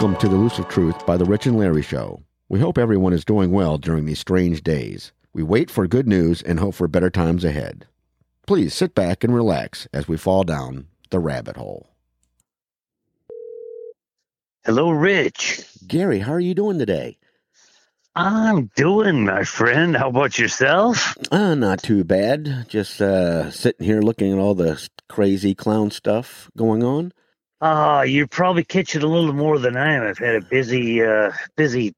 Welcome to The Elusive Truth by The Rich and Larry Show. We hope everyone is doing well during these strange days. We wait for good news and hope for better times ahead. Please sit back and relax as we fall down the rabbit hole. Hello, Rich. Gary, how are you doing today? I'm doing, my friend. How about yourself? Not too bad. Just sitting here looking at all the crazy clown stuff going on. You're probably catching a little more than I am. I've had a busy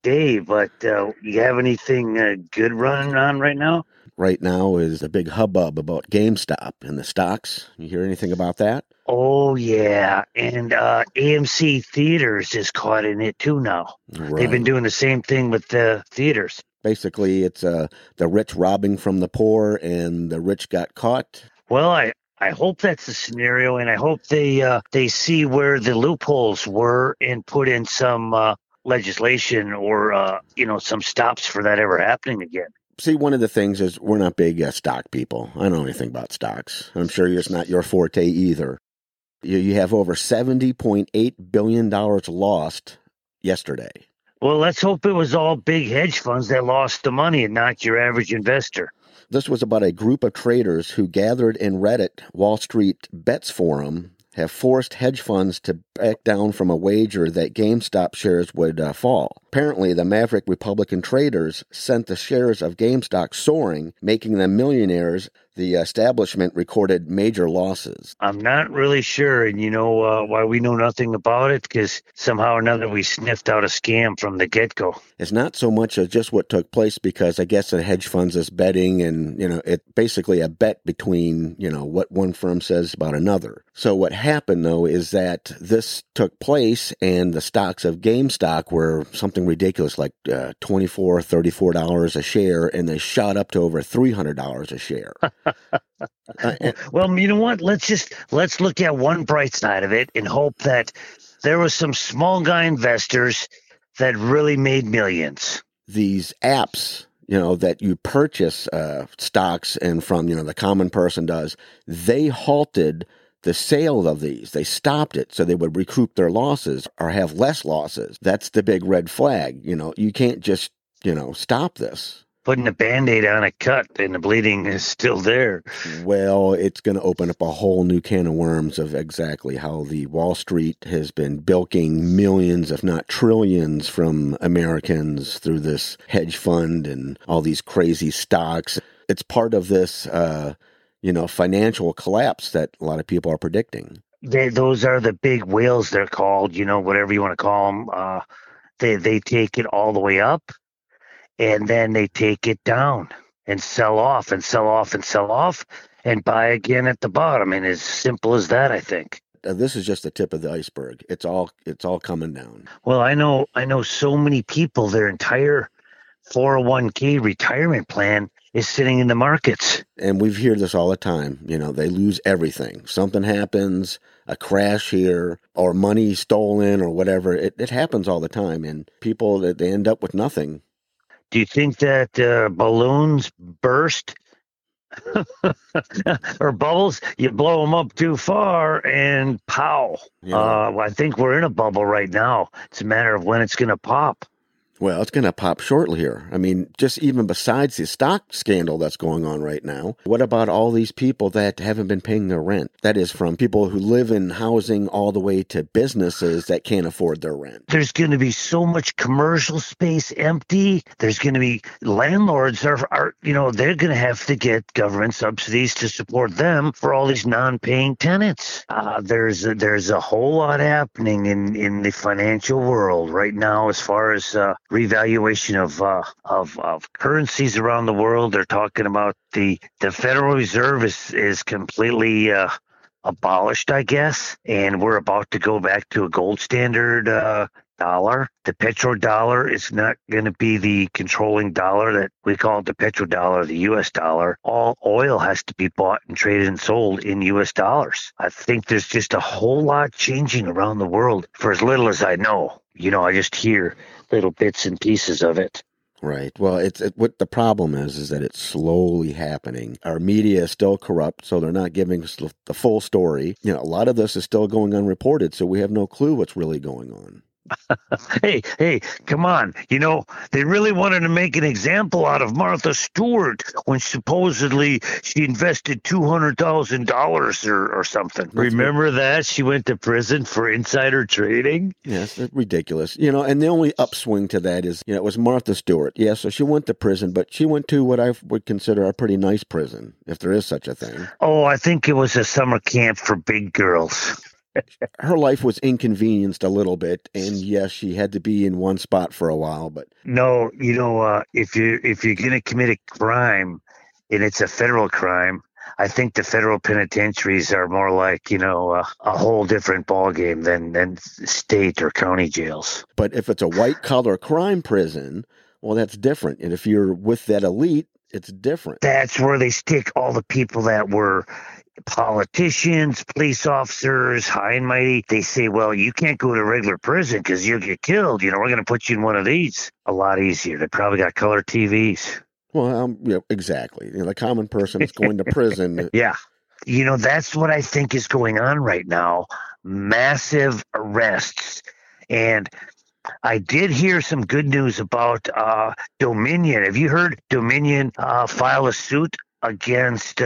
day, but you have anything good running on right now? Right now is a big hubbub about GameStop and the stocks. You hear anything about that? Oh, yeah. And AMC Theaters is caught in it, too, now. Right. They've been doing the same thing with the theaters. Basically, it's the rich robbing from the poor, and the rich got caught. Well, I hope that's the scenario, and I hope they see where the loopholes were and put in some legislation or some stops for that ever happening again. See, one of the things is we're not big stock people. I don't know anything about stocks. I'm sure it's not your forte either. You have over $70.8 billion lost yesterday. Well, let's hope it was all big hedge funds that lost the money and not your average investor. This was about a group of traders who gathered in Reddit Wall Street Bets forum have forced hedge funds to back down from a wager that GameStop shares would fall. Apparently, the Maverick Republican traders sent the shares of GameStop soaring, making them millionaires. The establishment recorded major losses. I'm not really sure, and you know why we know nothing about it? Because somehow or another we sniffed out a scam from the get-go. It's not so much as just what took place, because I guess the hedge funds is betting, and it's basically a bet between what one firm says about another. So what happened, though, is that this took place, and the stocks of GameStop were something ridiculous, like $24, $34 a share, and they shot up to over $300 a share. Well, you know what? Let's look at one bright side of it and hope that there was some small guy investors that really made millions. These apps, that you purchase stocks and from, the common person does, they halted the sale of these. They stopped it so they would recoup their losses or have less losses. That's the big red flag. You can't just, stop this. Putting a Band-Aid on a cut and the bleeding is still there. Well, it's going to open up a whole new can of worms of exactly how the Wall Street has been bilking millions, if not trillions, from Americans through this hedge fund and all these crazy stocks. It's part of this, financial collapse that a lot of people are predicting. Those are the big whales, they're called, whatever you want to call them. They take it all the way up. And then they take it down and sell off and sell off and sell off and buy again at the bottom. And as simple as that, I think. This is just the tip of the iceberg. It's all coming down. Well, I know so many people, their entire 401k retirement plan is sitting in the markets. And we've heard this all the time. They lose everything. Something happens, a crash here, or money stolen or whatever. It happens all the time. And people, they end up with nothing. Do you think that balloons burst or bubbles? You blow them up too far and pow. Yeah. I think we're in a bubble right now. It's a matter of when it's going to pop. Well, it's going to pop shortly here. I mean, just even besides the stock scandal that's going on right now, what about all these people that haven't been paying their rent? That is from people who live in housing all the way to businesses that can't afford their rent. There's going to be so much commercial space empty. There's going to be landlords are they're going to have to get government subsidies to support them for all these non-paying tenants. There's a whole lot happening in the financial world right now as far as revaluation of currencies around the world. They're talking about the Federal Reserve is completely abolished, I guess, and we're about to go back to a gold standard dollar. The petrodollar is not going to be the controlling dollar that we call the petrodollar, the U.S. dollar. All oil has to be bought and traded and sold in U.S. dollars. I think there's just a whole lot changing around the world for as little as I know. I just hear little bits and pieces of it. Right. Well, what the problem is that it's slowly happening. Our media is still corrupt, so they're not giving us the full story. A lot of this is still going unreported, so we have no clue what's really going on. Hey, come on. You know, they really wanted to make an example out of Martha Stewart when supposedly she invested $200,000 or something. Remember that? She went to prison for insider trading? Yes, that's ridiculous. You know, and the only upswing to that is, you know, it was Martha Stewart. Yeah, so she went to prison, but she went to what I would consider a pretty nice prison, if there is such a thing. Oh, I think it was a summer camp for big girls. Her life was inconvenienced a little bit, and yes, she had to be in one spot for a while. But no, you know, if you're going to commit a crime, and it's a federal crime, I think the federal penitentiaries are more like, you know, a whole different ballgame than state or county jails. But if it's a white collar crime prison, well, that's different. And if you're with that elite, it's different. That's where they stick all the people that were politicians, police officers, high and mighty. They say, well, you can't go to regular prison because you'll get killed. You know, we're going to put you in one of these. A lot easier. They probably got color TVs. Well, yeah, exactly. You know, the common person is going to prison. Yeah. You know, that's what I think is going on right now. Massive arrests. And I did hear some good news about Dominion. Have you heard Dominion file a suit against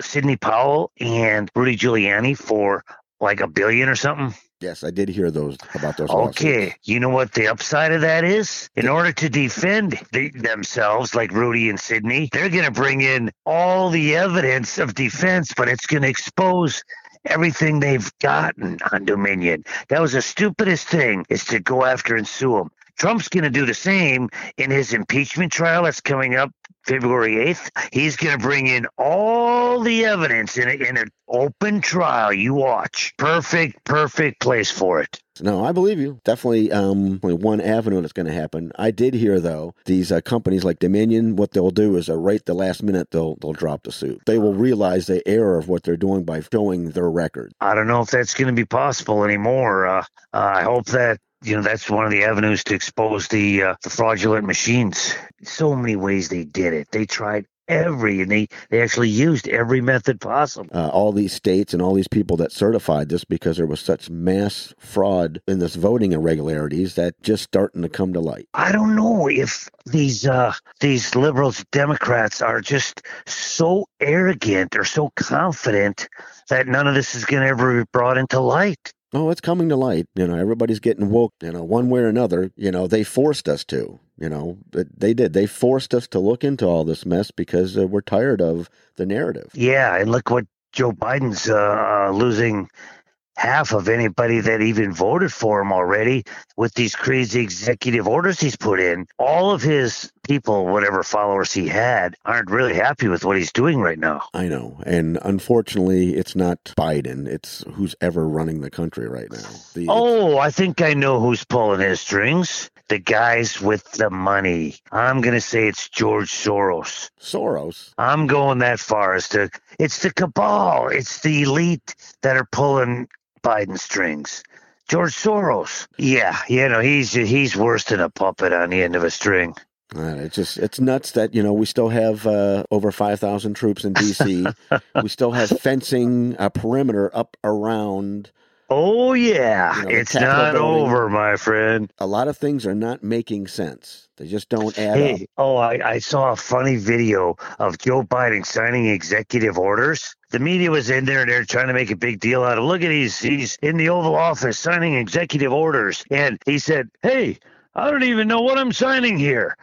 Sidney Powell and Rudy Giuliani for like $1 billion or something? Yes, I did hear about those. Okay, lawsuits. You know what the upside of that is? In order to defend themselves, like Rudy and Sidney, they're going to bring in all the evidence of defense, but it's going to expose everything they've gotten on Dominion. That was the stupidest thing, is to go after and sue them. Trump's going to do the same in his impeachment trial that's coming up February 8th. He's going to bring in all the evidence in an open trial. You watch. Perfect place for it. No, I believe you. Definitely only one avenue that's going to happen. I did hear, though, these companies like Dominion, what they'll do is right at the last minute, they'll drop the suit. They will realize the error of what they're doing by showing their record. I don't know if that's going to be possible anymore. I hope that, you know, that's one of the avenues to expose the fraudulent machines. So many ways they did it. They tried and they actually used every method possible. All these states and all these people that certified this, because there was such mass fraud in this voting irregularities that just starting to come to light. I don't know if these liberals, Democrats are just so arrogant or so confident that none of this is going to ever be brought into light. Oh, it's coming to light. You know, everybody's getting woke, you know, one way or another. You know, they forced us to. You know, they did. They forced us to look into all this mess because we're tired of the narrative. Yeah, and look what Joe Biden's losing half of anybody that even voted for him already with these crazy executive orders he's put in. All of his people, whatever followers he had, aren't really happy with what he's doing right now. I know. And unfortunately, it's not Biden. It's who's ever running the country right now. I think I know who's pulling his strings. The guys with the money. I'm going to say it's George Soros. Soros? I'm going that far as to, it's the cabal. It's the elite that are pulling Biden strings. George Soros. Yeah, you know, he's worse than a puppet on the end of a string. It's nuts that, you know, we still have over 5,000 troops in D.C. We still have fencing, a perimeter up around. Oh, yeah. You know, it's not building. Over, my friend. A lot of things are not making sense. They just don't add up. Oh, I saw a funny video of Joe Biden signing executive orders. The media was in there and they're trying to make a big deal out of, look at he's in the Oval Office signing executive orders. And he said, hey, I don't even know what I'm signing here.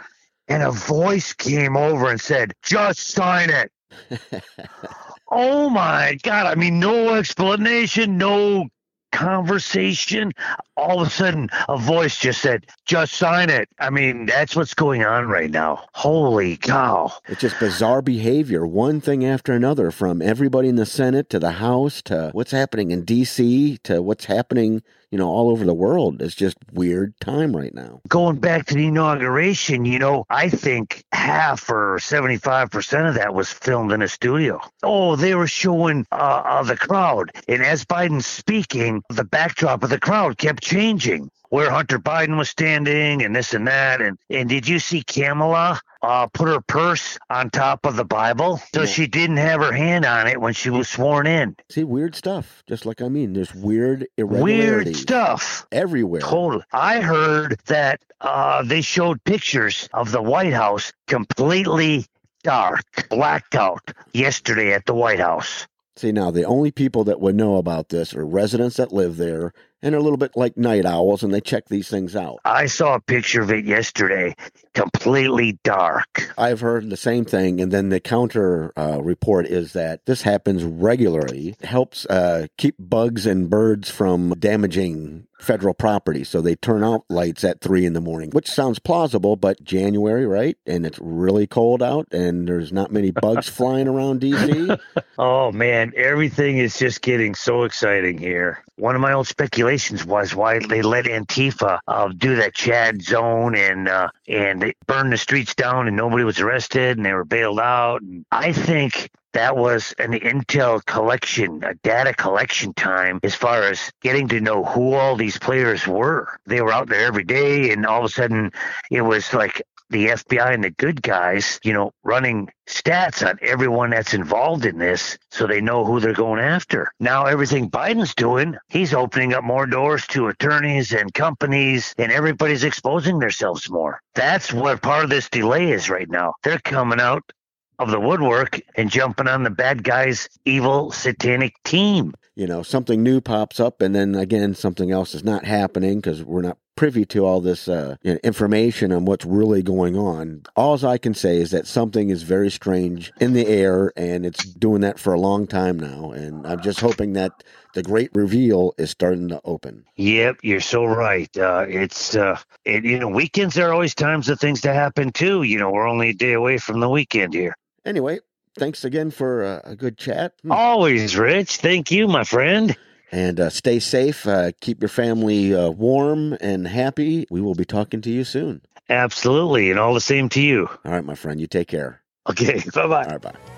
And a voice came over and said, just sign it. Oh, my God. I mean, no explanation, no conversation. All of a sudden, a voice just said, just sign it. I mean, that's what's going on right now. Holy cow. It's just bizarre behavior, one thing after another, from everybody in the Senate to the House to what's happening in D.C. to what's happening, you know, all over the world. It's just weird time right now. Going back to the inauguration, you know, I think half or 75% of that was filmed in a studio. Oh, they were showing the crowd. And as Biden's speaking, the backdrop of the crowd kept changing. where Hunter Biden was standing and this and that. And did you see Kamala put her purse on top of the Bible? So yeah. She didn't have her hand on it when she was sworn in. See, weird stuff. Just like, I mean, there's weird irregularities. Weird stuff. Everywhere. Totally. I heard that they showed pictures of the White House completely dark, blacked out yesterday at the White House. See, now, the only people that would know about this are residents that live there and are a little bit like night owls, and they check these things out. I saw a picture of it yesterday, completely dark. I've heard the same thing, and then the counter report is that this happens regularly. It helps keep bugs and birds from damaging federal property, so they turn out lights at 3 in the morning, which sounds plausible, but January, right? And it's really cold out, and there's not many bugs flying around D.C. Oh, man, everything is just getting so exciting here. One of my old speculations was why they let Antifa do that Chad zone and they burned the streets down and nobody was arrested and they were bailed out. And I think that was an intel collection, a data collection time as far as getting to know who all these players were. They were out there every day, and all of a sudden it was like the FBI and the good guys, you know, running stats on everyone that's involved in this so they know who they're going after. Now everything Biden's doing, he's opening up more doors to attorneys and companies, and everybody's exposing themselves more. That's what part of this delay is right now. They're coming out of the woodwork and jumping on the bad guy's evil satanic team. You know, something new pops up, and then again, something else is not happening because we're not privy to all this information on what's really going on. All I can say is that something is very strange in the air, and it's doing that for a long time now. And I'm just hoping that the great reveal is starting to open. Yep, you're so right. Weekends are always times of things to happen too. You know, we're only a day away from the weekend here. Anyway, thanks again for a good chat. Always, Rich. Thank you, my friend. And stay safe. Keep your family warm and happy. We will be talking to you soon. Absolutely. And all the same to you. All right, my friend. You take care. Okay. Bye-bye. All right, bye.